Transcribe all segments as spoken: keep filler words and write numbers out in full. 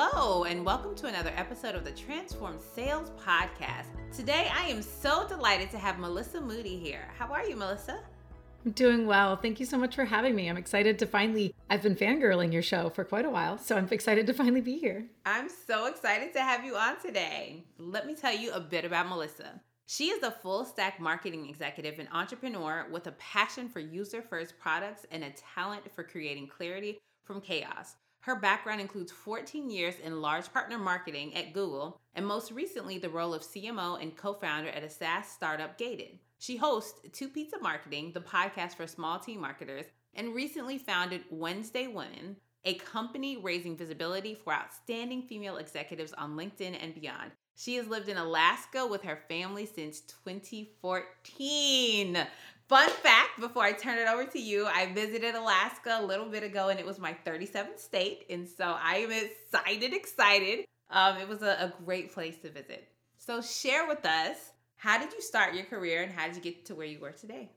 Hello, and welcome to another episode of the Transform Sales Podcast. Today, I am so delighted to have Melissa Moody here. How are you, Melissa? I'm doing well. Thank you so much for having me. I'm excited to finally, I've been fangirling your show for quite a while, so I'm excited to finally be here. I'm so excited to have you on today. Let me tell you a bit about Melissa. She is a full-stack marketing executive and entrepreneur with a passion for user-first products and a talent for creating clarity from chaos. Her background includes fourteen years in large partner marketing at Google, and most recently the role of C M O and co-founder at a SaaS startup, Gated. She hosts Two Pizza Marketing, the podcast for small team marketers, and recently founded Wednesday Women, a company raising visibility for outstanding female executives on LinkedIn and beyond. She has lived in Alaska with her family since twenty fourteen. Fun fact, before I turn it over to you, I visited Alaska a little bit ago and it was my thirty-seventh state. And so I am excited, excited. Um, it was a, a great place to visit. So share with us, how did you start your career and how did you get to where you are today?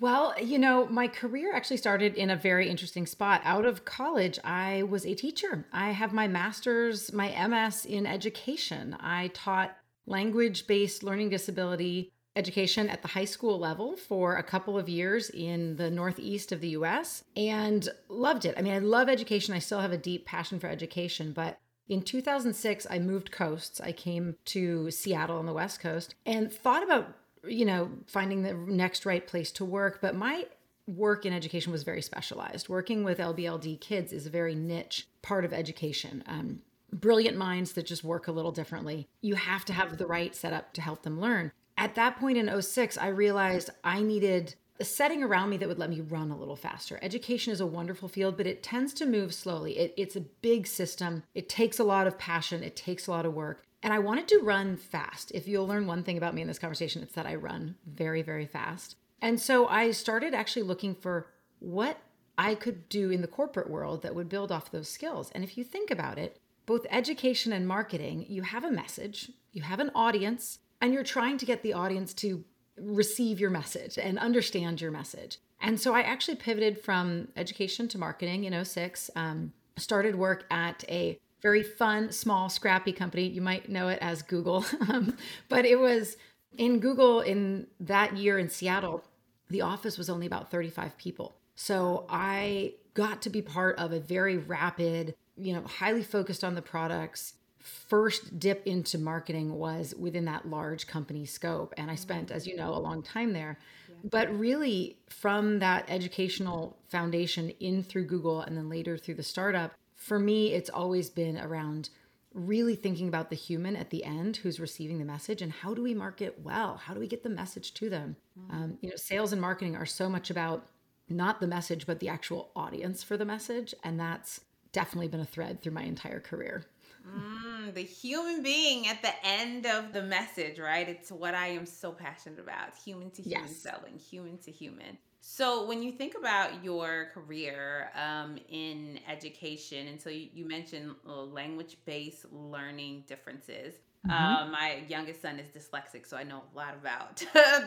Well, you know, my career actually started in a very interesting spot. Out of college, I was a teacher. I have my master's, my M S in education. I taught language-based learning disability education at the high school level for a couple of years in the northeast of the U S and loved it. I mean, I love education. I still have a deep passion for education, but in two thousand six, I moved coasts. I came to Seattle on the West Coast and thought about, you know, finding the next right place to work. But my work in education was very specialized. Working with L B L D kids is a very niche part of education. Um, brilliant minds that just work a little differently. You have to have the right setup to help them learn. At that point in oh six, I realized I needed a setting around me that would let me run a little faster. Education is a wonderful field, but it tends to move slowly. It, it's a big system. It takes a lot of passion. It takes a lot of work. And I wanted to run fast. If you'll learn one thing about me in this conversation, it's that I run very, very fast. And so I started actually looking for what I could do in the corporate world that would build off those skills. And if you think about it, both education and marketing, you have a message, you have an audience, and you're trying to get the audience to receive your message and understand your message. And so I actually pivoted from education to marketing in oh six, um, started work at a very fun, small, scrappy company. You might know it as Google, um, but it was in Google in that year in Seattle, the office was only about thirty-five people. So I got to be part of a very rapid, you know, highly focused on the products. First dip into marketing was within that large company scope. And I spent, as you know, a long time there. Yeah. But really from that educational foundation in through Google and then later through the startup, for me, it's always been around really thinking about the human at the end who's receiving the message and how do we market well? How do we get the message to them? Mm-hmm. Um, you know, sales and marketing are so much about not the message, but the actual audience for the message. And that's definitely been a thread through my entire career. Mm, the human being at the end of the message, right? It's what I am so passionate about, human to human yes. selling, human to human. So when you think about your career um, in education, and so you, you mentioned language-based learning differences. Mm-hmm. Um, my youngest son is dyslexic, so I know a lot about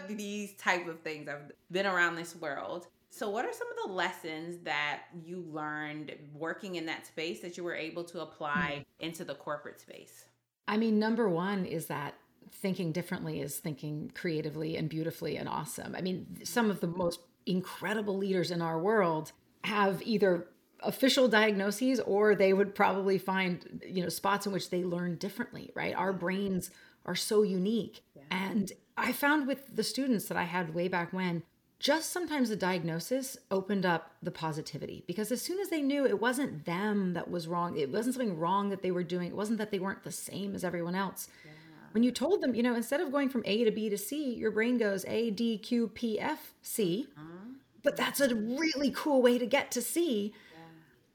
these type of things. I've been around this world. So what are some of the lessons that you learned working in that space that you were able to apply into the corporate space? I mean, number one is that thinking differently is thinking creatively and beautifully and awesome. I mean, some of the most incredible leaders in our world have either official diagnoses or they would probably find, you know, spots in which they learn differently, right? Our brains are so unique. Yeah. And I found with the students that I had way back when, just sometimes the diagnosis opened up the positivity because as soon as they knew it wasn't them that was wrong, it wasn't something wrong that they were doing. It wasn't that they weren't the same as everyone else. Yeah. When you told them, you know, instead of going from A to B to C, your brain goes A, D, Q, P, F, C, uh-huh. but that's a really cool way to get to C. Yeah.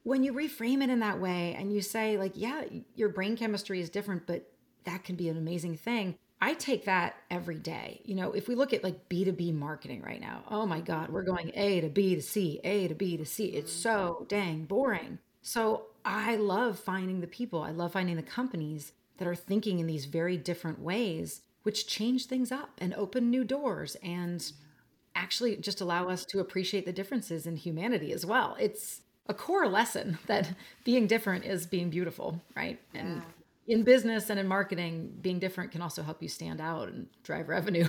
When you reframe it in that way and you say like, yeah, your brain chemistry is different, but that can be an amazing thing. I take that every day. You know, if we look at like B two B marketing right now, oh my God, we're going A to B to C, A to B to C. It's so dang boring. So I love finding the people. I love finding the companies that are thinking in these very different ways, which change things up and open new doors and actually just allow us to appreciate the differences in humanity as well. It's a core lesson that being different is being beautiful, right? Yeah. And in business and in marketing, being different can also help you stand out and drive revenue.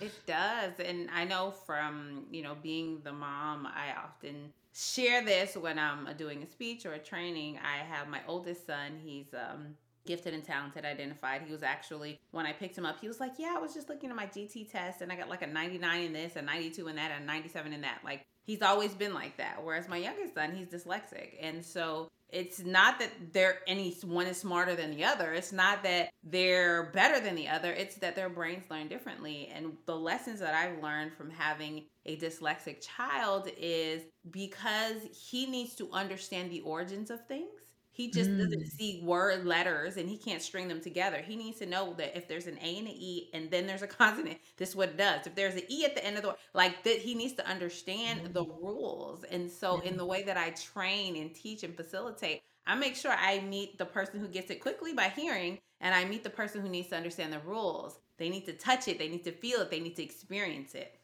It does. And I know from, you know, being the mom, I often share this when I'm doing a speech or a training. I have my oldest son. He's um, gifted and talented, identified. He was actually, when I picked him up, he was like, yeah, I was just looking at my G T test and I got like a ninety-nine in this, a ninety-two in that, a ninety-seven in that. Like, he's always been like that. Whereas my youngest son, he's dyslexic. And so it's not that they're any one is smarter than the other. It's not that they're better than the other. It's that their brains learn differently. And the lessons that I've learned from having a dyslexic child is because he needs to understand the origins of things. He just mm. doesn't see word letters and he can't string them together. He needs to know that if there's an A and an E and then there's a consonant, this is what it does. If there's an E at the end of the word, like that, he needs to understand mm. the rules. And so mm. in the way that I train and teach and facilitate, I make sure I meet the person who gets it quickly by hearing, and I meet the person who needs to understand the rules. They need to touch it. They need to feel it. They need to experience it.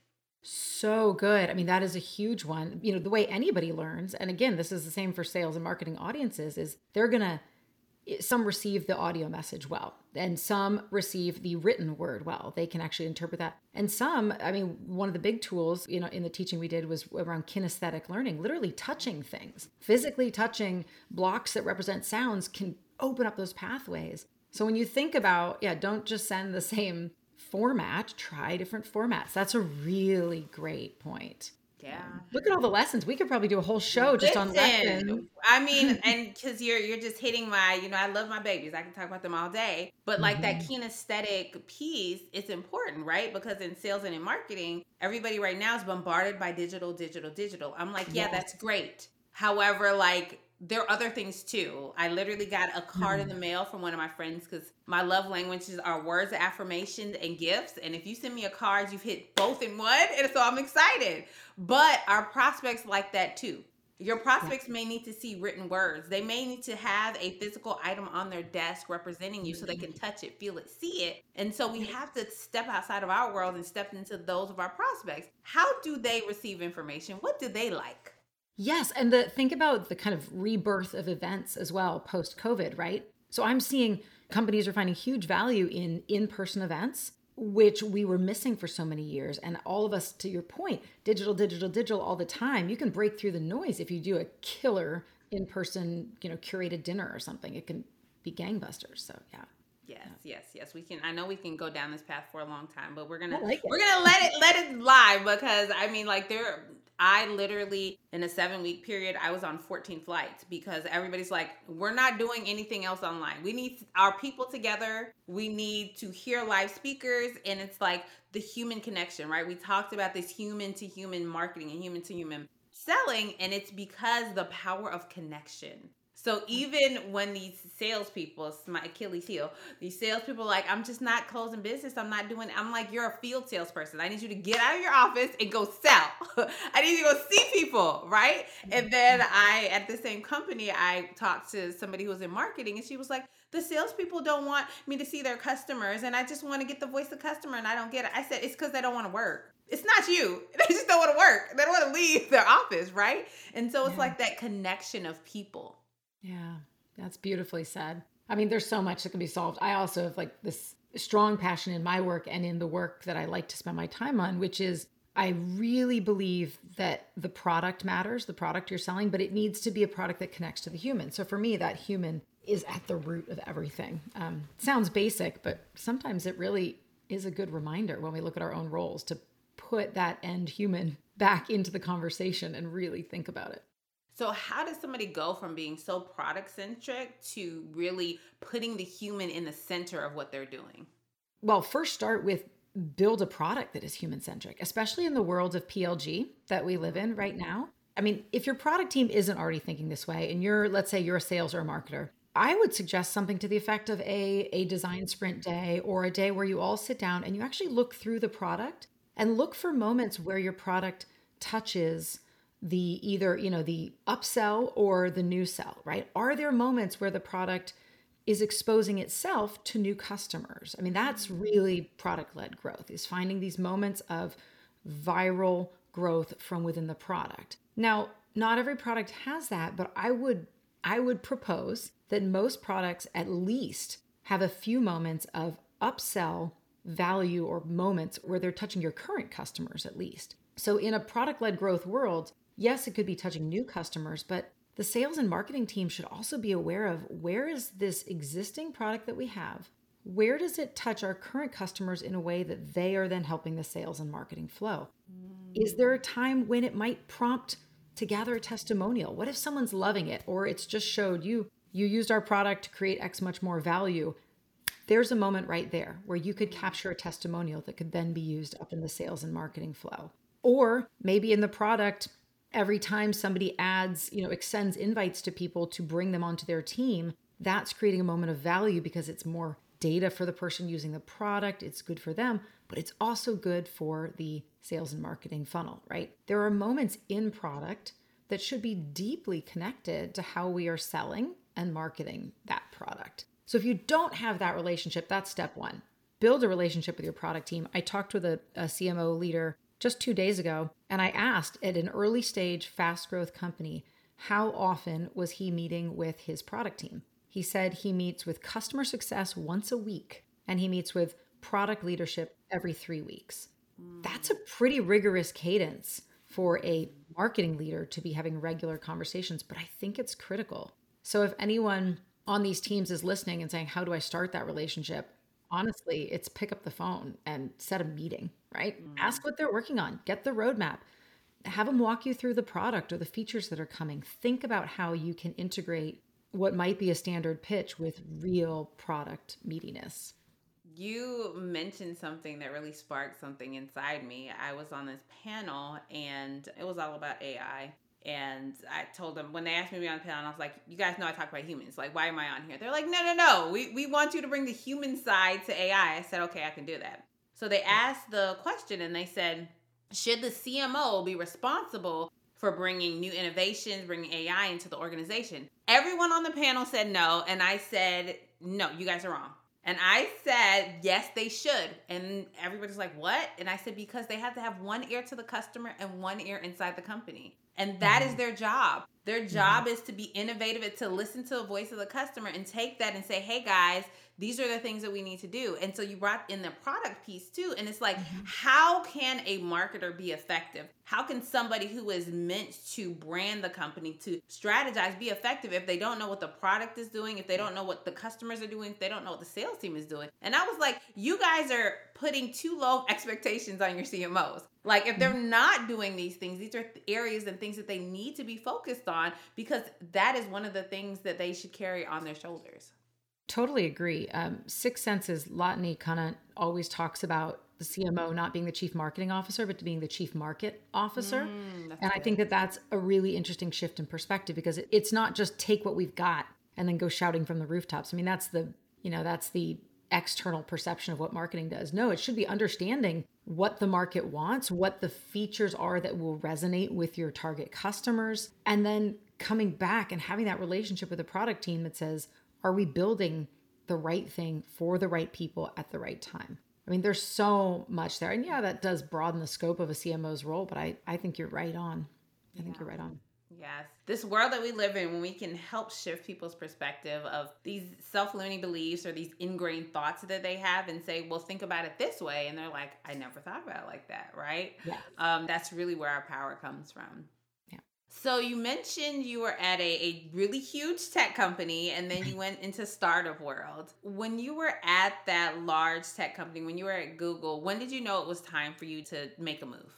So good. I mean, that is a huge one. You know, the way anybody learns, and again, this is the same for sales and marketing audiences, is they're going to, some receive the audio message well, and some receive the written word well. They can actually interpret that. And some, I mean, one of the big tools, you know, in the teaching we did was around kinesthetic learning, literally touching things, physically touching blocks that represent sounds can open up those pathways. So when you think about, yeah, don't just send the same format, try different formats. That's a really great point. Yeah. Um, look at all the lessons. We could probably do a whole show just Listen, on lessons. I mean, and cause you're, you're just hitting my, you know, I love my babies. I can talk about them all day, but like mm-hmm. that kinesthetic piece, it's important, right? Because in sales and in marketing, everybody right now is bombarded by digital, digital, digital. I'm like, yeah, yes. that's great. However, like, there are other things too. I literally got a card in the mail from one of my friends because my love languages are words of affirmation and gifts. And if you send me a card, you've hit both in one. And so I'm excited. But our prospects like that too. Your prospects may need to see written words. They may need to have a physical item on their desk representing you so they can touch it, feel it, see it. And so we have to step outside of our world and step into those of our prospects. How do they receive information? What do they like? Yes. And the, think about the kind of rebirth of events as well, post-COVID, right? So I'm seeing companies are finding huge value in in-person events, which we were missing for so many years. And all of us, to your point, digital, digital, digital all the time, you can break through the noise if you do a killer in-person, you know, curated dinner or something. It can be gangbusters. So yeah. Yes, yes, yes. We can. I know we can go down this path for a long time, but we're gonna like we're gonna let it let it lie because I mean, like there. I literally in a seven week period, I was on fourteen flights because everybody's like, we're not doing anything else online. We need our people together. We need to hear live speakers, and it's like the human connection, right? We talked about this human to human marketing and human to human selling, and it's because the power of connection. So even when these salespeople, it's my Achilles heel, these salespeople are like, I'm just not closing business. I'm not doing, I'm like, you're a field salesperson. I need you to get out of your office and go sell. I need you to go see people, right? And then I, at the same company, I talked to somebody who was in marketing, and she was like, the salespeople don't want me to see their customers, and I just want to get the voice of the customer, and I don't get it. I said, it's because they don't want to work. It's not you. They just don't want to work. They don't want to leave their office, right? And so it's yeah. like that connection of people. Yeah, that's beautifully said. I mean, there's so much that can be solved. I also have like this strong passion in my work and in the work that I like to spend my time on, which is I really believe that the product matters, the product you're selling, but it needs to be a product that connects to the human. So for me, that human is at the root of everything. Um, sounds basic, but sometimes it really is a good reminder when we look at our own roles to put that end human back into the conversation and really think about it. So how does somebody go from being so product-centric to really putting the human in the center of what they're doing? Well, first start with build a product that is human-centric, especially in the world of P L G that we live in right now. I mean, if your product team isn't already thinking this way and you're, let's say you're a sales or a marketer, I would suggest something to the effect of a, a design sprint day or a day where you all sit down and you actually look through the product and look for moments where your product touches the either, you know, the upsell or the new sell, right? Are there moments where the product is exposing itself to new customers? I mean, that's really product-led growth, is finding these moments of viral growth from within the product. Now, not every product has that, but I would I would propose that most products at least have a few moments of upsell value or moments where they're touching your current customers at least. So in a product-led growth world, yes, it could be touching new customers, but the sales and marketing team should also be aware of where is this existing product that we have? Where does it touch our current customers in a way that they are then helping the sales and marketing flow? Is there a time when it might prompt to gather a testimonial? What if someone's loving it or it's just showed you, you used our product to create X much more value? There's a moment right there where you could capture a testimonial that could then be used up in the sales and marketing flow. Or maybe in the product, every time somebody adds, you know, extends invites to people to bring them onto their team, that's creating a moment of value because it's more data for the person using the product. It's good for them, but it's also good for the sales and marketing funnel, right? There are moments in product that should be deeply connected to how we are selling and marketing that product. So if you don't have that relationship, that's step one. Build a relationship with your product team. I talked with a, a C M O leader just two days ago, and I asked at an early stage fast growth company, how often was he meeting with his product team? He said he meets with customer success once a week, and he meets with product leadership every three weeks. That's a pretty rigorous cadence for a marketing leader to be having regular conversations, but I think it's critical. So if anyone on these teams is listening and saying, how do I start that relationship? Honestly, it's pick up the phone and set a meeting, right? Mm. Ask what they're working on, get the roadmap, have them walk you through the product or the features that are coming. Think about how you can integrate what might be a standard pitch with real product meatiness. You mentioned something that really sparked something inside me. I was on this panel and it was all about A I. And I told them, when they asked me to be on the panel, I was like, you guys know I talk about humans. Like, why am I on here? They're like, no, no, no. We we want you to bring the human side to A I. I said, okay, I can do that. So they asked the question and they said, should the C M O be responsible for bringing new innovations, bringing A I into the organization? Everyone on the panel said no. And I said, no, you guys are wrong. And I said, yes, they should. And everybody's like, what? And I said, because they have to have one ear to the customer and one ear inside the company. And that is their job. Their job is to be innovative and to listen to the voice of the customer and take that and say, hey guys, these are the things that we need to do. And so you brought in the product piece too. And it's like, mm-hmm. how can a marketer be effective? How can somebody who is meant to brand the company, to strategize, be effective if they don't know what the product is doing, if they don't know what the customers are doing, if they don't know what the sales team is doing? And I was like, you guys are putting too low expectations on your C M Os. Like if they're not doing these things, these are areas and things that they need to be focused on because that is one of the things that they should carry on their shoulders. Totally agree. Um, Six Senses, Lotney kind of always talks about the C M O not being the chief marketing officer, but being the chief market officer. Mm, and good. I think that that's a really interesting shift in perspective because it, it's not just take what we've got and then go shouting from the rooftops. I mean, that's the, you know, that's the external perception of what marketing does. No, it should be understanding what the market wants, what the features are that will resonate with your target customers, and then coming back and having that relationship with the product team that says, are we building the right thing for the right people at the right time? I mean, there's so much there. And yeah, that does broaden the scope of a C M O's role, but I, I think you're right on. I yeah. think you're right on. Yes. This world that we live in, when we can help shift people's perspective of these self-limiting beliefs or these ingrained thoughts that they have and say, well, think about it this way. And they're like, I never thought about it like that, right? Yes. Um, that's really where our power comes from. So you mentioned you were at a, a really huge tech company and then you went into startup world. When you were at that large tech company, when you were at Google, when did you know it was time for you to make a move?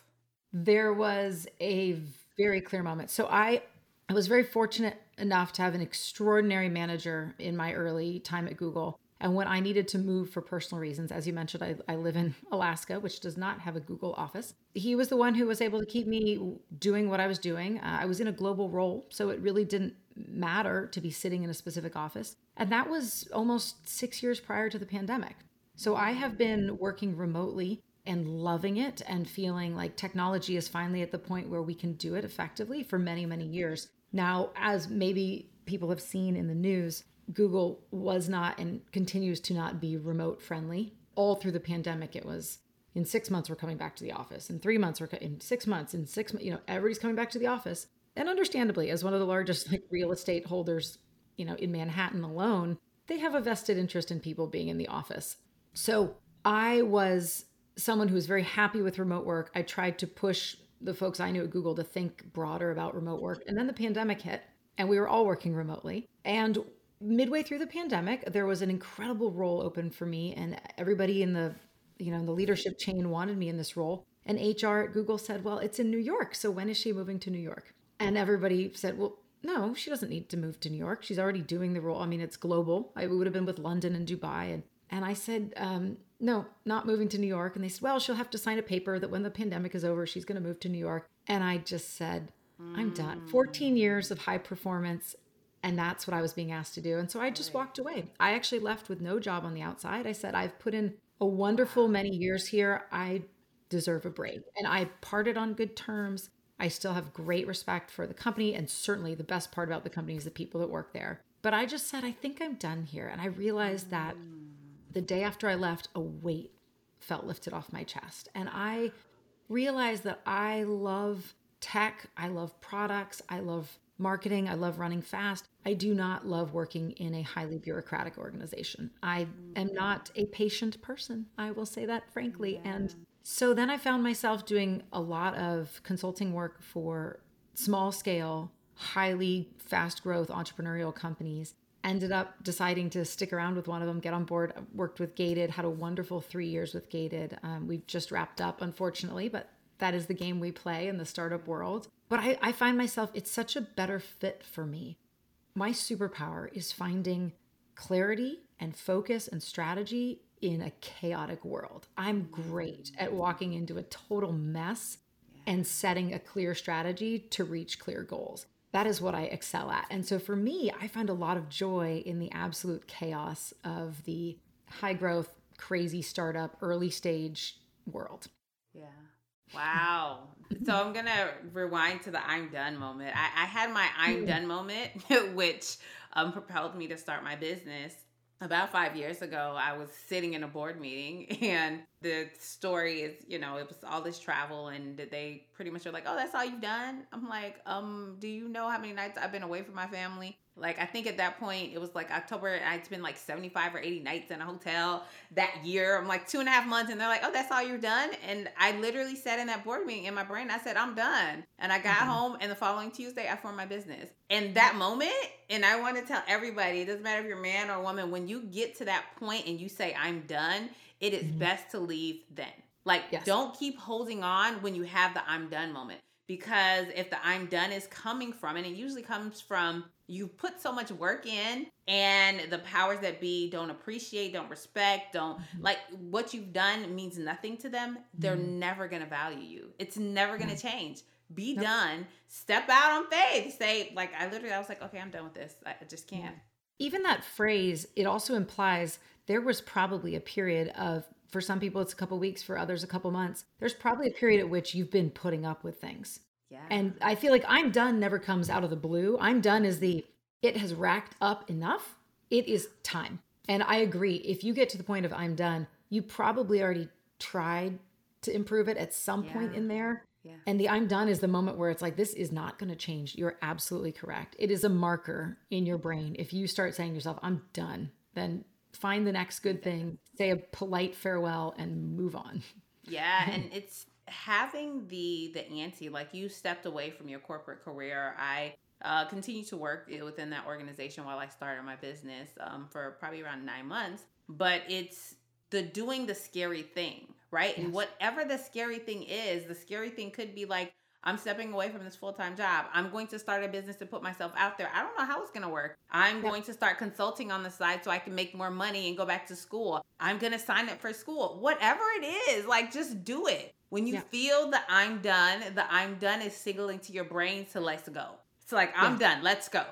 There was a very clear moment. So I, I was very fortunate enough to have an extraordinary manager in my early time at Google. And when I needed to move for personal reasons, as you mentioned, I, I live in Alaska, which does not have a Google office. He was the one who was able to keep me doing what I was doing. Uh, I was in a global role, so it really didn't matter to be sitting in a specific office. And that was almost six years prior to the pandemic. So I have been working remotely and loving it and feeling like technology is finally at the point where we can do it effectively for many, many years. Now, as maybe people have seen in the news, Google was not and continues to not be remote friendly. All through the pandemic, it was, In six months, we're coming back to the office. In three months, we're co- in six months, in six months, you know, everybody's coming back to the office. And understandably, as one of the largest like, real estate holders, you know, in Manhattan alone, they have a vested interest in people being in the office. So I was someone who was very happy with remote work. I tried to push the folks I knew at Google to think broader about remote work. And then the pandemic hit and we were all working remotely. And midway through the pandemic, there was an incredible role open for me, and everybody in the you know, the leadership chain wanted me in this role. And H R at Google said, well, it's in New York. So when is she moving to New York? And everybody said, well, no, she doesn't need to move to New York. She's already doing the role. I mean, it's global. I would have been with London and Dubai. And, and I said, um, no, not moving to New York. And they said, well, she'll have to sign a paper that when the pandemic is over, she's going to move to New York. And I just said, mm. I'm done. fourteen years of high performance. And that's what I was being asked to do. And so I just right. walked away. I actually left with no job on the outside. I said, I've put in a wonderful many years here. I deserve a break. And I parted on good terms. I still have great respect for the company. And certainly the best part about the company is the people that work there. But I just said, I think I'm done here. And I realized that the day after I left, a weight felt lifted off my chest. And I realized that I love tech. I love products. I love marketing. I love running fast. I do not love working in a highly bureaucratic organization. I am not a patient person. I will say that frankly. Yeah. And so then I found myself doing a lot of consulting work for small scale, highly fast growth entrepreneurial companies. Ended up deciding to stick around with one of them, get on board, worked with Gated, had a wonderful three years with Gated. Um, we've just wrapped up, unfortunately, but that is the game we play in the startup world. But I, I find myself, it's such a better fit for me. My superpower is finding clarity and focus and strategy in a chaotic world. I'm great at walking into a total mess and setting a clear strategy to reach clear goals. That is what I excel at. And so for me, I find a lot of joy in the absolute chaos of the high growth, crazy startup, early stage world. Yeah. Wow. So I'm going to rewind to the I'm done moment. I, I had my I'm done moment, which um, propelled me to start my business. About five years ago, I was sitting in a board meeting, and the story is, you know, it was all this travel, and they pretty much are like, oh, that's all you've done? I'm like, um, do you know how many nights I've been away from my family? Like, I think at that point, it was like October, and I'd spent like seventy-five or eighty nights in a hotel that year. I'm like two and a half months, and they're like, oh, that's all you're done? And I literally sat in that board meeting in my brain. I said, I'm done. And I got mm-hmm. home, and the following Tuesday, I formed my business. And that moment, and I want to tell everybody, it doesn't matter if you're a man or a woman, when you get to that point and you say, I'm done, it is mm-hmm. best to leave then. Like, yes. Don't keep holding on when you have the I'm done moment, because if the I'm done is coming from, and it usually comes from, you put so much work in and the powers that be don't appreciate, don't respect, don't mm-hmm. like what you've done means nothing to them. They're mm-hmm. never going to value you. It's never going to mm-hmm. change. Be nope. done. Step out on faith. Say, like, I literally, I was like, okay, I'm done with this. I just can't. Yeah. Even that phrase, it also implies there was probably a period of, for some people, it's a couple weeks, for others, a couple months. There's probably a period at which you've been putting up with things. Yeah. And I feel like I'm done never comes out of the blue. I'm done is the, it has racked up enough. It is time. And I agree. If you get to the point of I'm done, you probably already tried to improve it at some yeah. point in there. Yeah. And the I'm done is the moment where it's like, this is not going to change. You're absolutely correct. It is a marker in your brain. If you start saying to yourself, I'm done, then find the next good thing, say a polite farewell, and move on. Yeah. And it's having the, the ante, like you stepped away from your corporate career. I uh, continued to work within that organization while I started my business um, for probably around nine months. But it's the doing the scary thing. Right? Yes. And whatever the scary thing is, the scary thing could be like, I'm stepping away from this full-time job. I'm going to start a business to put myself out there. I don't know how it's going to work. I'm yeah. going to start consulting on the side so I can make more money and go back to school. I'm going to sign up for school. Whatever it is, like, just do it. When you yeah. feel the I'm done, the I'm done is signaling to your brain to let's go. It's like, I'm yeah. done. Let's go.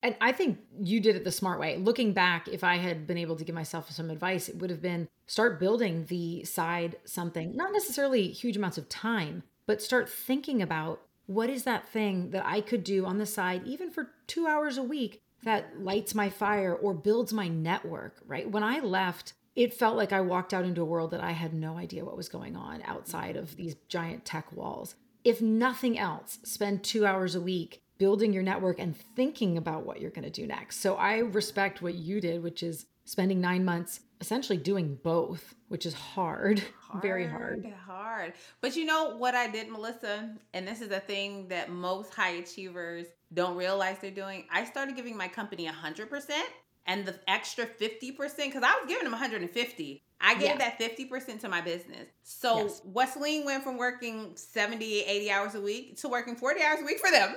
And I think you did it the smart way. Looking back, if I had been able to give myself some advice, it would have been start building the side something, not necessarily huge amounts of time, but start thinking about what is that thing that I could do on the side, even for two hours a week, that lights my fire or builds my network, right? When I left, it felt like I walked out into a world that I had no idea what was going on outside of these giant tech walls. If nothing else, spend two hours a week building your network and thinking about what you're going to do next. So I respect what you did, which is spending nine months essentially doing both, which is hard, hard very hard. Hard. But you know what I did, Melissa? And this is a thing that most high achievers don't realize they're doing. I started giving my company one hundred percent and the extra fifty percent, because I was giving them one hundred fifty. I gave yeah. that fifty percent to my business. So yes. Wesleyne went from working seventy, eighty hours a week to working forty hours a week for them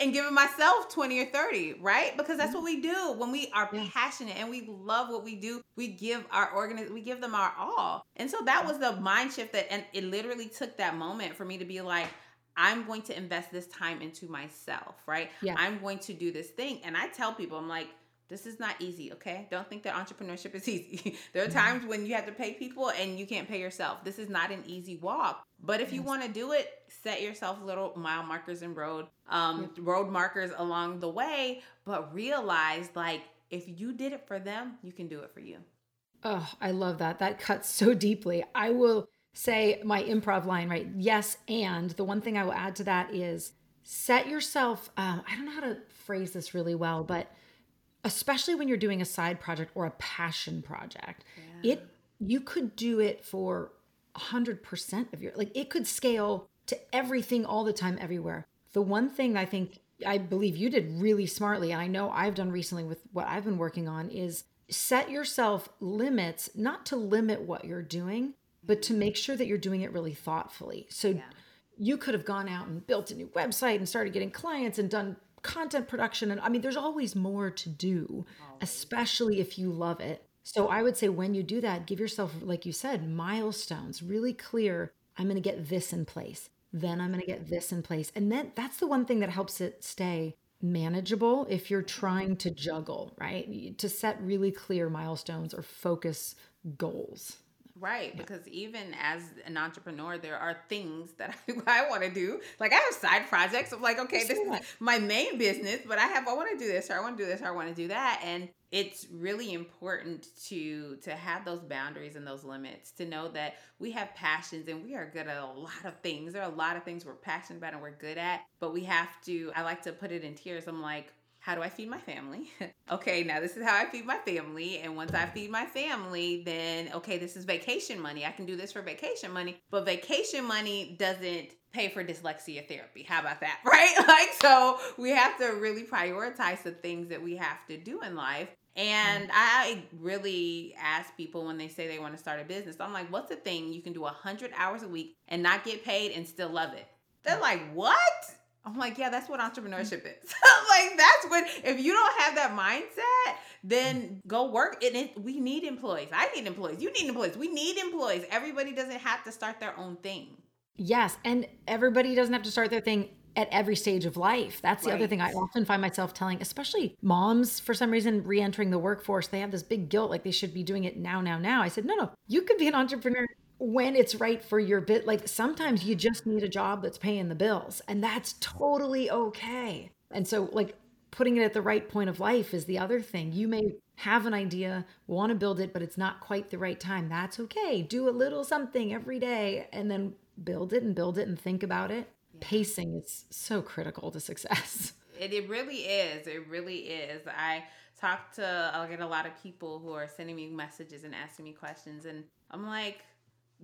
and giving myself twenty or thirty, right? Because that's mm-hmm. what we do when we are yeah. passionate and we love what we do. We give our organi- we give them our all. And so that was the mind shift that, and it literally took that moment for me to be like, I'm going to invest this time into myself, right? Yeah. I'm going to do this thing. And I tell people, I'm like, this is not easy, okay? Don't think that entrepreneurship is easy. There are times when you have to pay people and you can't pay yourself. This is not an easy walk. But if you want to do it, set yourself little mile markers and road um, road markers along the way. But realize, like, if you did it for them, you can do it for you. Oh, I love that. That cuts so deeply. I will say my improv line, right? Yes, and the one thing I will add to that is set yourself, uh, I don't know how to phrase this really well, but especially when you're doing a side project or a passion project, yeah. it you could do it for one hundred percent of your, like it could scale to everything all the time, everywhere. The one thing I think, I believe you did really smartly, and I know I've done recently with what I've been working on, is set yourself limits, not to limit what you're doing, but to make sure that you're doing it really thoughtfully. So yeah. you could have gone out and built a new website and started getting clients and done content production. And I mean, there's always more to do, especially if you love it. So I would say when you do that, give yourself, like you said, milestones, really clear. I'm going to get this in place. Then I'm going to get this in place. And then that's the one thing that helps it stay manageable if you're trying to juggle, right? To set really clear milestones or focus goals. Right. Because even as an entrepreneur, there are things that I, I want to do. Like I have side projects. I'm like, okay, this is my main business, but I have, I want to do this, or I want to do this, or I want to do that. And it's really important to, to have those boundaries and those limits, to know that we have passions and we are good at a lot of things. There are a lot of things we're passionate about and we're good at, but we have to, I like to put it in tiers. I'm like, how do I feed my family? Okay, now this is how I feed my family. And once I feed my family, then, okay, this is vacation money. I can do this for vacation money. But vacation money doesn't pay for dyslexia therapy. How about that, right? Like, so we have to really prioritize the things that we have to do in life. And I really ask people when they say they want to start a business, I'm like, what's the thing you can do one hundred hours a week and not get paid and still love it? They're like, what? I'm like, yeah, that's what entrepreneurship is. I'm like, that's what, if you don't have that mindset, then go work. And it, we need employees. I need employees. You need employees. We need employees. Everybody doesn't have to start their own thing. Yes. And everybody doesn't have to start their thing at every stage of life. That's the right. other thing I often find myself telling, especially moms, for some reason, re-entering the workforce, they have this big guilt, like they should be doing it now, now, now. I said, no, no, you could be an entrepreneur when it's right for your bit. Like sometimes you just need a job that's paying the bills, and that's totally okay. And so like putting it at the right point of life is the other thing. You may have an idea, want to build it, but it's not quite the right time. That's okay. Do a little something every day and then build it and build it and think about it. Yeah. Pacing is so critical to success. It, it really is. It really is. I talk to, I'll get a lot of people who are sending me messages and asking me questions, and I'm like,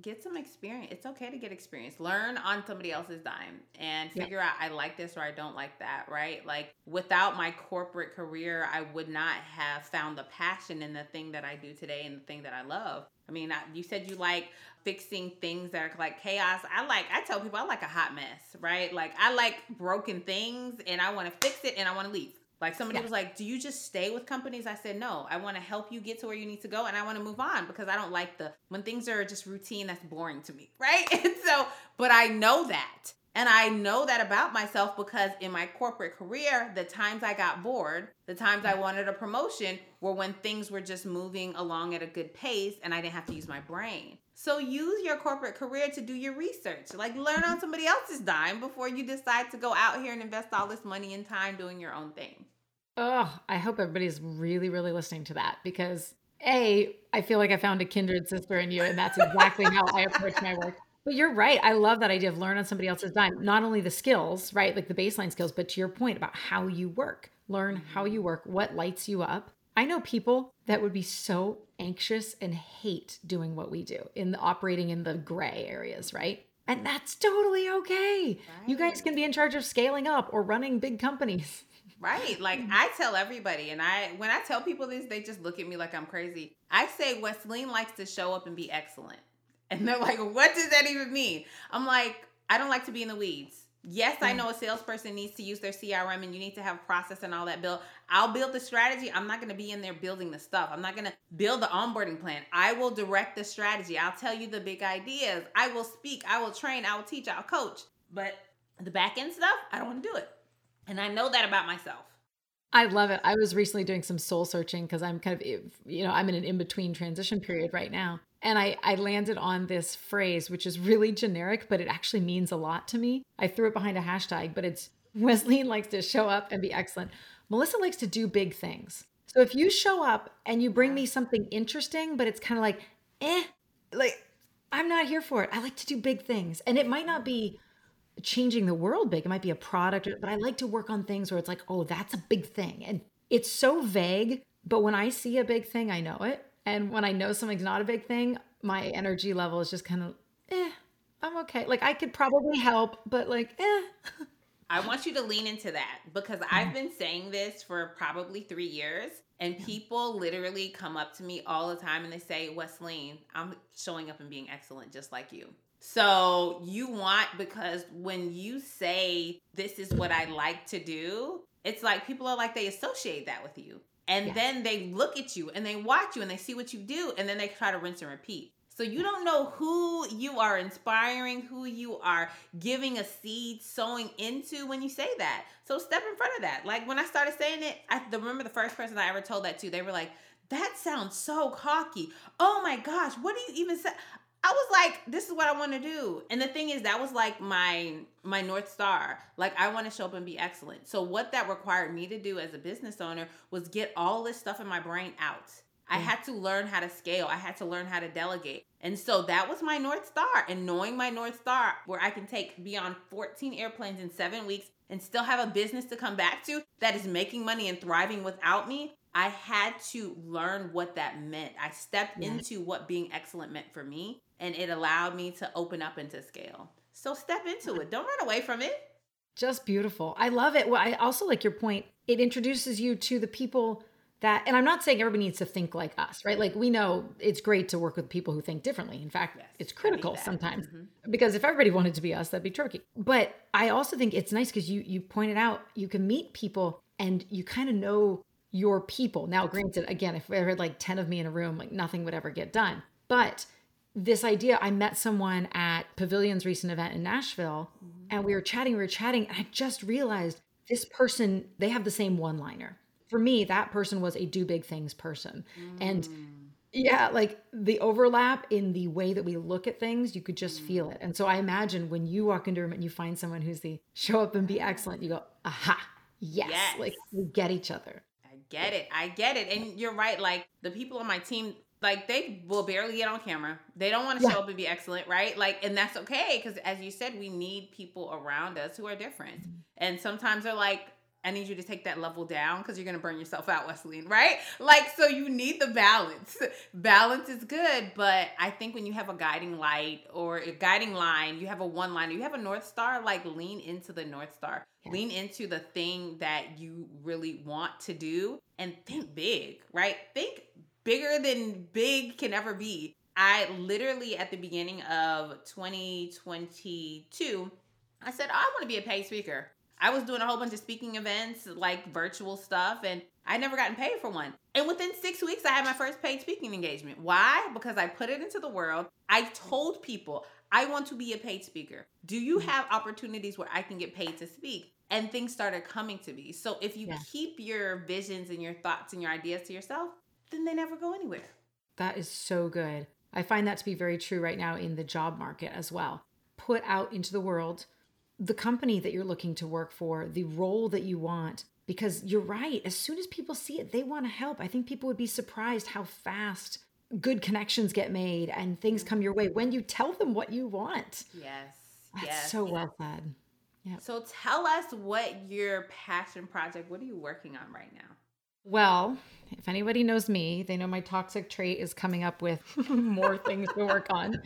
get some experience. It's okay to get experience. Learn on somebody else's dime and figure yeah. out I like this or I don't like that, right? Like without my corporate career, I would not have found the passion in the thing that I do today and the thing that I love. I mean, I, you said you like fixing things that are like chaos. I like, I tell people I like a hot mess, right? Like I like broken things and I want to fix it and I want to leave. Like somebody yeah. was like, do you just stay with companies? I said, no, I want to help you get to where you need to go. And I want to move on because I don't like the, when things are just routine, that's boring to me. Right. And so, but I know that. And I know that about myself because in my corporate career, the times I got bored, the times I wanted a promotion were when things were just moving along at a good pace and I didn't have to use my brain. So use your corporate career to do your research, like learn on somebody else's dime before you decide to go out here and invest all this money and time doing your own thing. Oh, I hope everybody's really, really listening to that because A, I feel like I found a kindred sister in you, and that's exactly how I approach my work. But you're right. I love that idea of learn on somebody else's dime, not only the skills, right? Like the baseline skills, but to your point about how you work, learn how you work, what lights you up. I know people that would be so anxious and hate doing what we do in the operating in the gray areas, right? And that's totally okay. Right. You guys can be in charge of scaling up or running big companies. Right. Like I tell everybody, and I when I tell people this, they just look at me like I'm crazy. I say Wesleyne likes to show up and be excellent. And they're like, what does that even mean? I'm like, I don't like to be in the weeds. Yes, I know a salesperson needs to use their C R M and you need to have a process and all that built. I'll build the strategy. I'm not going to be in there building the stuff. I'm not going to build the onboarding plan. I will direct the strategy. I'll tell you the big ideas. I will speak. I will train. I will teach. I'll coach. But the back end stuff, I don't want to do it. And I know that about myself. I love it. I was recently doing some soul searching because I'm kind of, you know, I'm in an in-between transition period right now. And I, I landed on this phrase, which is really generic, but it actually means a lot to me. I threw it behind a hashtag, but it's Wesleyne likes to show up and be excellent. Melissa likes to do big things. So if you show up and you bring me something interesting, but it's kind of like, eh, like I'm not here for it. I like to do big things. And it might not be changing the world big. It might be a product, but I like to work on things where it's like, oh, that's a big thing. And it's so vague, but when I see a big thing, I know it. And when I know something's not a big thing, my energy level is just kind of, eh, I'm okay. Like I could probably help, but like, eh. I want you to lean into that because I've been saying this for probably three years and people literally come up to me all the time and they say, Wesleyne, I'm showing up and being excellent just like you. So you want, because when you say, this is what I like to do, it's like people are like, they associate that with you. And yeah. then they look at you and they watch you and they see what you do. And then they try to rinse and repeat. So you don't know who you are inspiring, who you are giving a seed, sowing into when you say that. So step in front of that. Like when I started saying it, I remember the first person I ever told that to, they were like, that sounds so cocky. Oh my gosh, what do you even say? I was like, this is what I want to do. And the thing is, that was like my my North Star. Like, I want to show up and be excellent. So what that required me to do as a business owner was get all this stuff in my brain out. I had to learn how to scale. I had to learn how to delegate. And so that was my North Star. And knowing my North Star, where I can take beyond fourteen airplanes in seven weeks and still have a business to come back to that is making money and thriving without me, I had to learn what that meant. I stepped yeah. into what being excellent meant for me, and it allowed me to open up and to scale. So step into it. Don't run away from it. Just beautiful. I love it. Well, I also like your point. It introduces you to the people that, and I'm not saying everybody needs to think like us, right? Like we know it's great to work with people who think differently. In fact, yes, it's critical sometimes mm-hmm. because if everybody wanted to be us, that'd be tricky. But I also think it's nice because you, you pointed out you can meet people and you kind of know your people. Now, granted, again, if I had like ten of me in a room, like nothing would ever get done. But this idea, I met someone at Pavilion's recent event in Nashville mm-hmm. and we were chatting, we were chatting. And I just realized this person, they have the same one-liner. For me, that person was a do big things person. Mm. And yeah, like the overlap in the way that we look at things, you could just mm. feel it. And so I imagine when you walk into a room and you find someone who's the show up and be excellent, you go, aha, yes, yes. Like we get each other. Get it. I get it. And you're right. Like the people on my team, like they will barely get on camera. They don't want to yeah. show up and be excellent. Right. Like, and that's okay. Cause as you said, we need people around us who are different. Mm-hmm. And sometimes they're like, I need you to take that level down because you're going to burn yourself out, Wesleyne. Right. Like, so you need the balance. Balance is good. But I think when you have a guiding light or a guiding line, you have a one liner, you have a North Star, like lean into the North Star, yes. lean into the thing that you really want to do and think big, right? Think bigger than big can ever be. I literally at the beginning of twenty twenty-two, I said, oh, I want to be a paid speaker. I was doing a whole bunch of speaking events, like virtual stuff, and I never gotten paid for one. And within six weeks, I had my first paid speaking engagement. Why? Because I put it into the world. I told people, I want to be a paid speaker. Do you have opportunities where I can get paid to speak? And things started coming to me. So if you yeah. keep your visions and your thoughts and your ideas to yourself, then they never go anywhere. That is so good. I find that to be very true right now in the job market as well. Put out into the world the company that you're looking to work for, the role that you want, Because you're right, as soon as people see it, they want to help. I think people would be surprised how fast good connections get made and things come your way when you tell them what you want. Yes. That's yes. so well said. Yeah. So tell us what your passion project, what are you working on right now? Well, if anybody knows me, they know my toxic trait is coming up with more things to work on.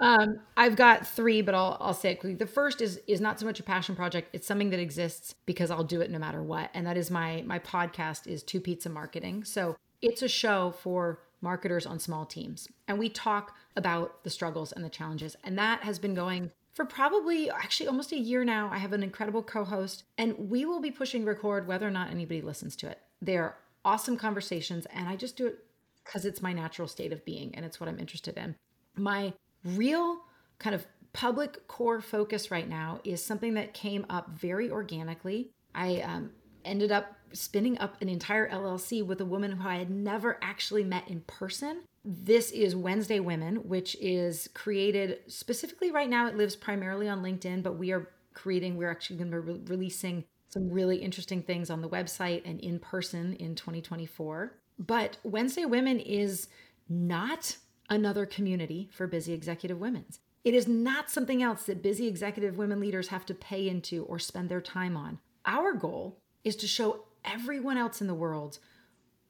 Um, I've got three, but I'll, I'll say it quickly. The first is is not so much a passion project. It's something that exists because I'll do it no matter what. And that is my my podcast is Two Pizza Marketing. So it's a show for marketers on small teams. And we talk about the struggles and the challenges. And that has been going for probably actually almost a year now. I have an incredible co-host, and we will be pushing record whether or not anybody listens to it. They're awesome conversations, and I just do it because it's my natural state of being and it's what I'm interested in. My real kind of public core focus right now is something that came up very organically. I um, ended up spinning up an entire L L C with a woman who I had never actually met in person. This is Wednesday Women, which is created specifically right now. It lives primarily on LinkedIn, but we are creating, we're actually going to be releasing some really interesting things on the website and in person in twenty twenty-four. But Wednesday Women is not another community for busy executive women. It is not something else that busy executive women leaders have to pay into or spend their time on. Our goal is to show everyone else in the world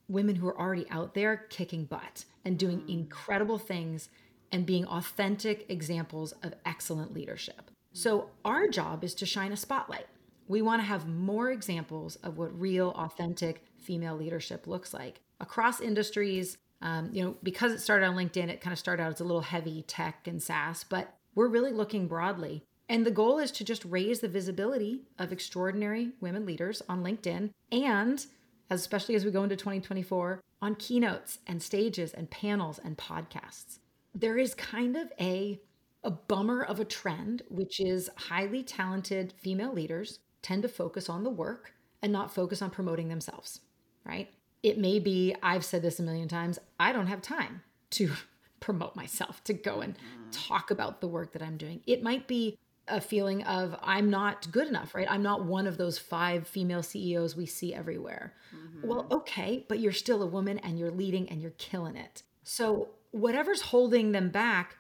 women who are already out there kicking butt and doing incredible things and being authentic examples of excellent leadership. So our job is to shine a spotlight. We want to have more examples of what real, authentic female leadership looks like across industries. Um, you know, because it started on LinkedIn, it kind of started out as a little heavy tech and SaaS, but we're really looking broadly. And the goal is to just raise the visibility of extraordinary women leaders on LinkedIn, and especially as we go into twenty twenty-four, on keynotes and stages and panels and podcasts. There is kind of a, a bummer of a trend, which is highly talented female leaders tend to focus on the work and not focus on promoting themselves, right? It may be, I've said this a million times, I don't have time to promote myself, to go and talk about the work that I'm doing. It might be a feeling of I'm not good enough, right? I'm not one of those five female C E Os we see everywhere. Mm-hmm. Well, okay, but you're still a woman and you're leading and you're killing it. So whatever's holding them back,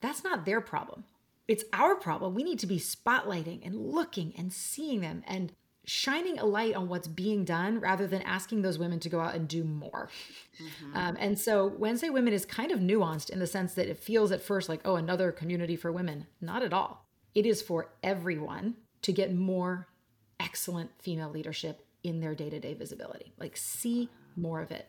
that's not their problem. It's our problem. We need to be spotlighting and looking and seeing them and shining a light on what's being done rather than asking those women to go out and do more. Mm-hmm. Um, and so Wednesday Women is kind of nuanced in the sense that it feels at first like, oh, another community for women. Not at all. It is for everyone to get more excellent female leadership in their day-to-day visibility, like see more of it.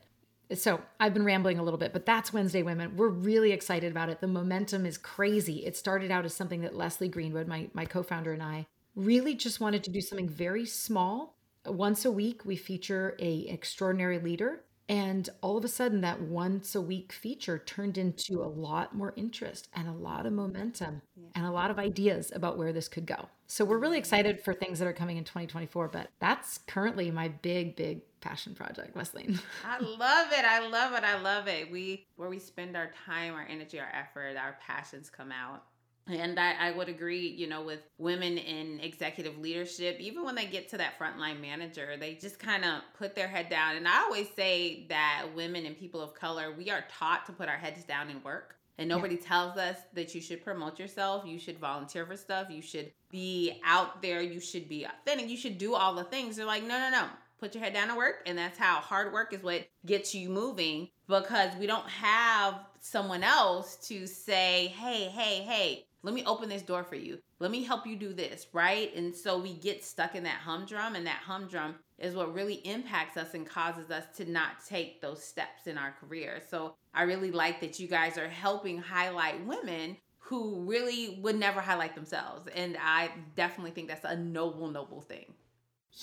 So I've been rambling a little bit, but that's Wednesday Women. We're really excited about it. The momentum is crazy. It started out as something that Leslie Greenwood, my, my co-founder, and I really just wanted to do something very small. Once a week, we feature a extraordinary leader. And all of a sudden, that once a week feature turned into a lot more interest and a lot of momentum and a lot of ideas about where this could go. So we're really excited for things that are coming in twenty twenty-four, but that's currently my big, big passion project, Wesleyne. I love it. I love it. I love it. We, where we spend our time, our energy, our effort, our passions come out. And I, I would agree, you know, with women in executive leadership, even when they get to that frontline manager, they just kind of put their head down. And I always say that women and people of color, we are taught to put our heads down and work. And nobody yeah. tells us that you should promote yourself. You should volunteer for stuff. You should be out there. You should be authentic. You should do all the things. They're like, no, no, no. Put your head down and work. And that's how hard work is what gets you moving, because we don't have someone else to say, hey, hey, hey, let me open this door for you. Let me help you do this, right? And so we get stuck in that humdrum, and that humdrum is what really impacts us and causes us to not take those steps in our career. So I really like that you guys are helping highlight women who really would never highlight themselves. And I definitely think that's a noble, noble thing.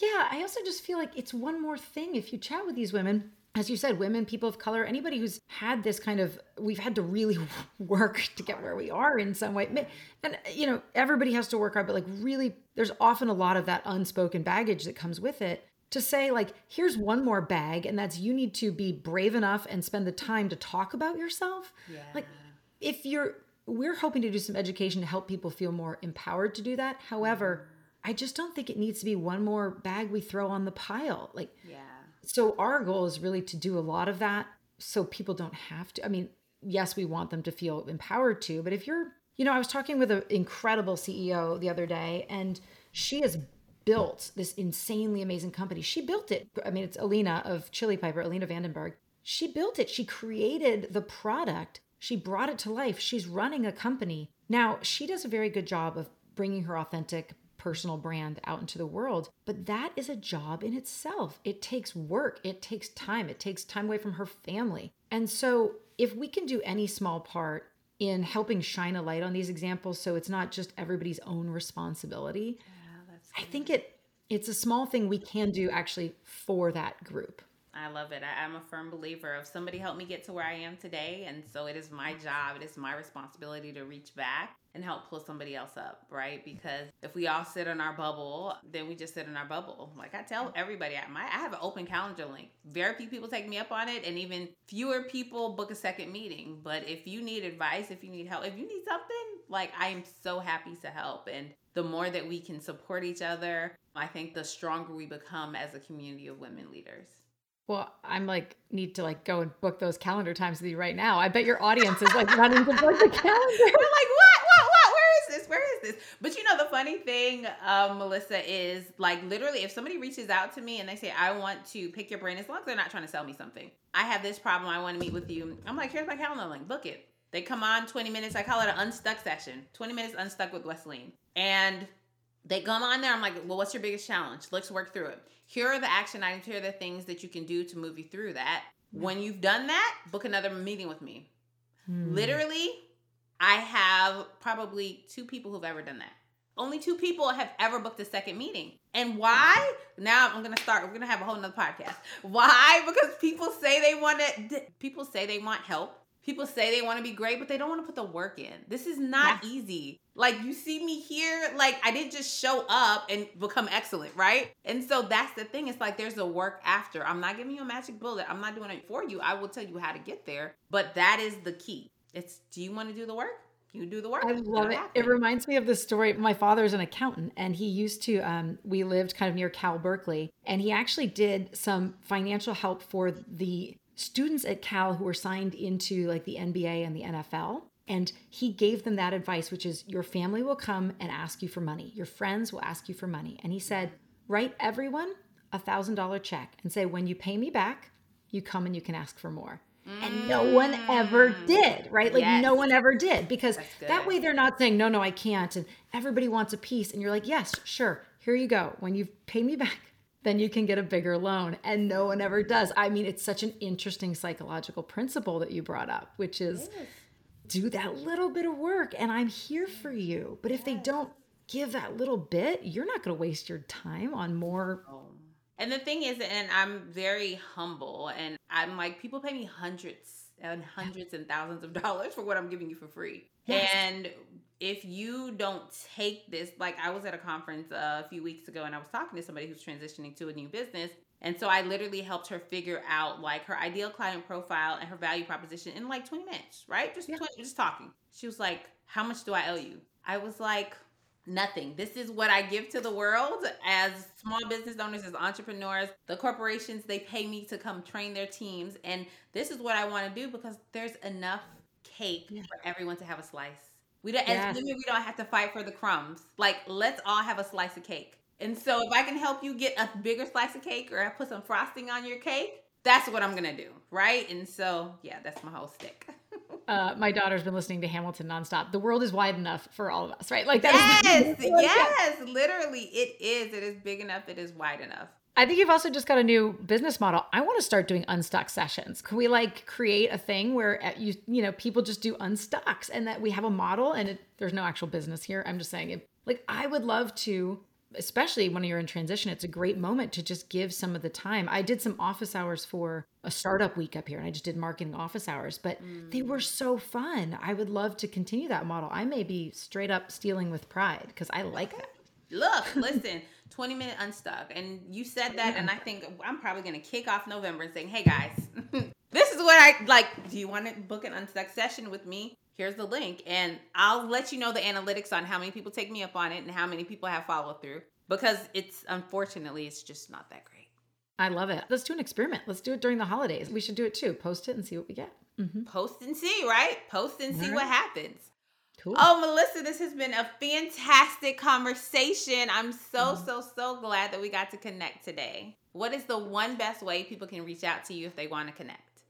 Yeah, I also just feel like it's one more thing. If you chat with these women, as you said, women, people of color, anybody who's had this kind of, we've had to really work to get where we are in some way. And, you know, everybody has to work hard, but like really, there's often a lot of that unspoken baggage that comes with it. To say like, here's one more bag, and that's you need to be brave enough and spend the time to talk about yourself. Yeah. Like if you're, we're hoping to do some education to help people feel more empowered to do that. However, I just don't think it needs to be one more bag we throw on the pile. Like, yeah. So our goal is really to do a lot of that so people don't have to. I mean, yes, we want them to feel empowered to, but if you're, you know, I was talking with an incredible C E O the other day, and she has built this insanely amazing company. She built it. I mean, it's Alina of Chili Piper, Alina Vandenberg. She built it. She created the product. She brought it to life. She's running a company. Now, she does a very good job of bringing her authentic personal brand out into the world, but that is a job in itself. It takes work. It takes time. It takes time away from her family. And so if we can do any small part in helping shine a light on these examples, so it's not just everybody's own responsibility, yeah, that's I think it it's a small thing we can do actually for that group. I love it. I, I'm a firm believer of somebody helped me get to where I am today. And so it is my job. It is my responsibility to reach back and help pull somebody else up, right? Because if we all sit in our bubble, then we just sit in our bubble. Like I tell everybody, I, my, I have an open calendar link. Very few people take me up on it, and even fewer people book a second meeting. But if you need advice, if you need help, if you need something, like, I am so happy to help. And the more that we can support each other, I think the stronger we become as a community of women leaders. Well, I'm like, need to like go and book those calendar times with you right now. I bet your audience is like running to book the calendar. We're like, what, what, what, where is this? Where is this? But you know, the funny thing, um, Melissa, is like literally if somebody reaches out to me and they say, I want to pick your brain, as long as they're not trying to sell me something. I have this problem. I want to meet with you. I'm like, here's my calendar link, book it. They come on twenty minutes. I call it an unstuck session, twenty minutes unstuck with Wesleyne. And they come on there. I'm like, well, what's your biggest challenge? Let's work through it. Here are the action items. Here are the things that you can do to move you through that. When you've done that, book another meeting with me. Hmm. Literally, I have probably two people who've ever done that. Only two people have ever booked a second meeting. And why? Now I'm going to start. We're going to have a whole nother podcast. Why? Because people say they want to, people say they want help. People say they want to be great, but they don't want to put the work in. This is not yeah. easy. Like, you see me here, like, I didn't just show up and become excellent, right? And so that's the thing. It's like, there's a work after. I'm not giving you a magic bullet. I'm not doing it for you. I will tell you how to get there. But that is the key. It's, do you want to do the work? You do the work. I love it. It reminds me of this story. My father's an accountant, and he used to, um, we lived kind of near Cal Berkeley, and he actually did some financial help for the students at Cal who were signed into like the N B A and the N F L. And he gave them that advice, which is your family will come and ask you for money. Your friends will ask you for money. And he said, write everyone a thousand dollar check and say, when you pay me back, you come and you can ask for more. Mm. And no one ever did, right? Like yes. no one ever did, because that way they're not saying, no, no, I can't. And everybody wants a piece. And you're like, yes, sure. Here you go. When you pay me back, then you can get a bigger loan. And no one ever does. I mean, it's such an interesting psychological principle that you brought up, which is yes. do that little bit of work and I'm here for you. But if yes. they don't give that little bit, you're not going to waste your time on more. And the thing is, and I'm very humble, and I'm like, people pay me hundreds and hundreds and thousands of dollars for what I'm giving you for free. Yes. And if you don't take this, like I was at a conference uh, a few weeks ago and I was talking to somebody who's transitioning to a new business. And so I literally helped her figure out like her ideal client profile and her value proposition in like twenty minutes, right? Just yeah. twenty, just talking. She was like, how much do I owe you? I was like, nothing. This is what I give to the world as small business owners, as entrepreneurs, the corporations, they pay me to come train their teams. And this is what I want to do because there's enough cake yeah. for everyone to have a slice. We don't, yes. as women, we don't have to fight for the crumbs. Like, let's all have a slice of cake. And so if I can help you get a bigger slice of cake or I put some frosting on your cake, that's what I'm going to do, right? And so, yeah, that's my whole stick. uh, my daughter's been listening to Hamilton nonstop. The world is wide enough for all of us, right? Like that. Yes, is- yes, literally it is. It is big enough. It is wide enough. I think you've also just got a new business model. I want to start doing unstuck sessions. Can we like create a thing where you you know people just do unstucks and that we have a model and it, there's no actual business here. I'm just saying it. Like I would love to, especially when you're in transition, it's a great moment to just give some of the time. I did some office hours for a startup week up here and I just did marketing office hours, but mm. they were so fun. I would love to continue that model. I may be straight up stealing with pride because I like that. Look, listen. twenty minute unstuck. And you said that. And I think I'm probably going to kick off November and saying, hey guys, this is what I like. Do you want to book an unstuck session with me? Here's the link. And I'll let you know the analytics on how many people take me up on it and how many people have followed through. because it's, unfortunately, it's just not that great. I love it. Let's do an experiment. Let's do it during the holidays. We should do it too. Post it and see what we get. Mm-hmm. Post and see, right? Post and see right. what happens. Cool. Oh, Melissa, this has been a fantastic conversation. I'm so, mm-hmm. so, so glad that we got to connect today. What is the one best way people can reach out to you if they want to connect?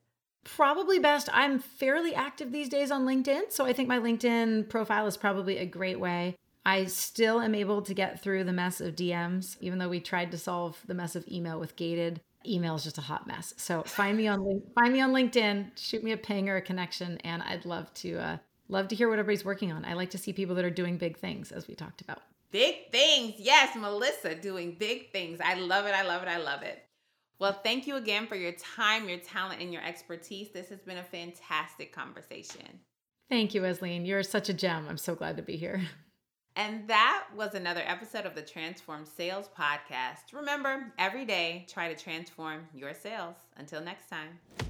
Probably best. I'm fairly active these days on LinkedIn. So I think my LinkedIn profile is probably a great way. I still am able to get through the mess of D Ms, even though we tried to solve the mess of email with Gated. Email is just a hot mess. So find me on find me on LinkedIn, shoot me a ping or a connection, and I'd love to uh, love to hear what everybody's working on. I like to see people that are doing big things, as we talked about. Big things. Yes, Melissa, doing big things. I love it. I love it. I love it. Well, thank you again for your time, your talent, and your expertise. This has been a fantastic conversation. Thank you, Wesleyne. You're such a gem. I'm so glad to be here. And that was another episode of the Transform Sales Podcast. Remember, every day, try to transform your sales. Until next time.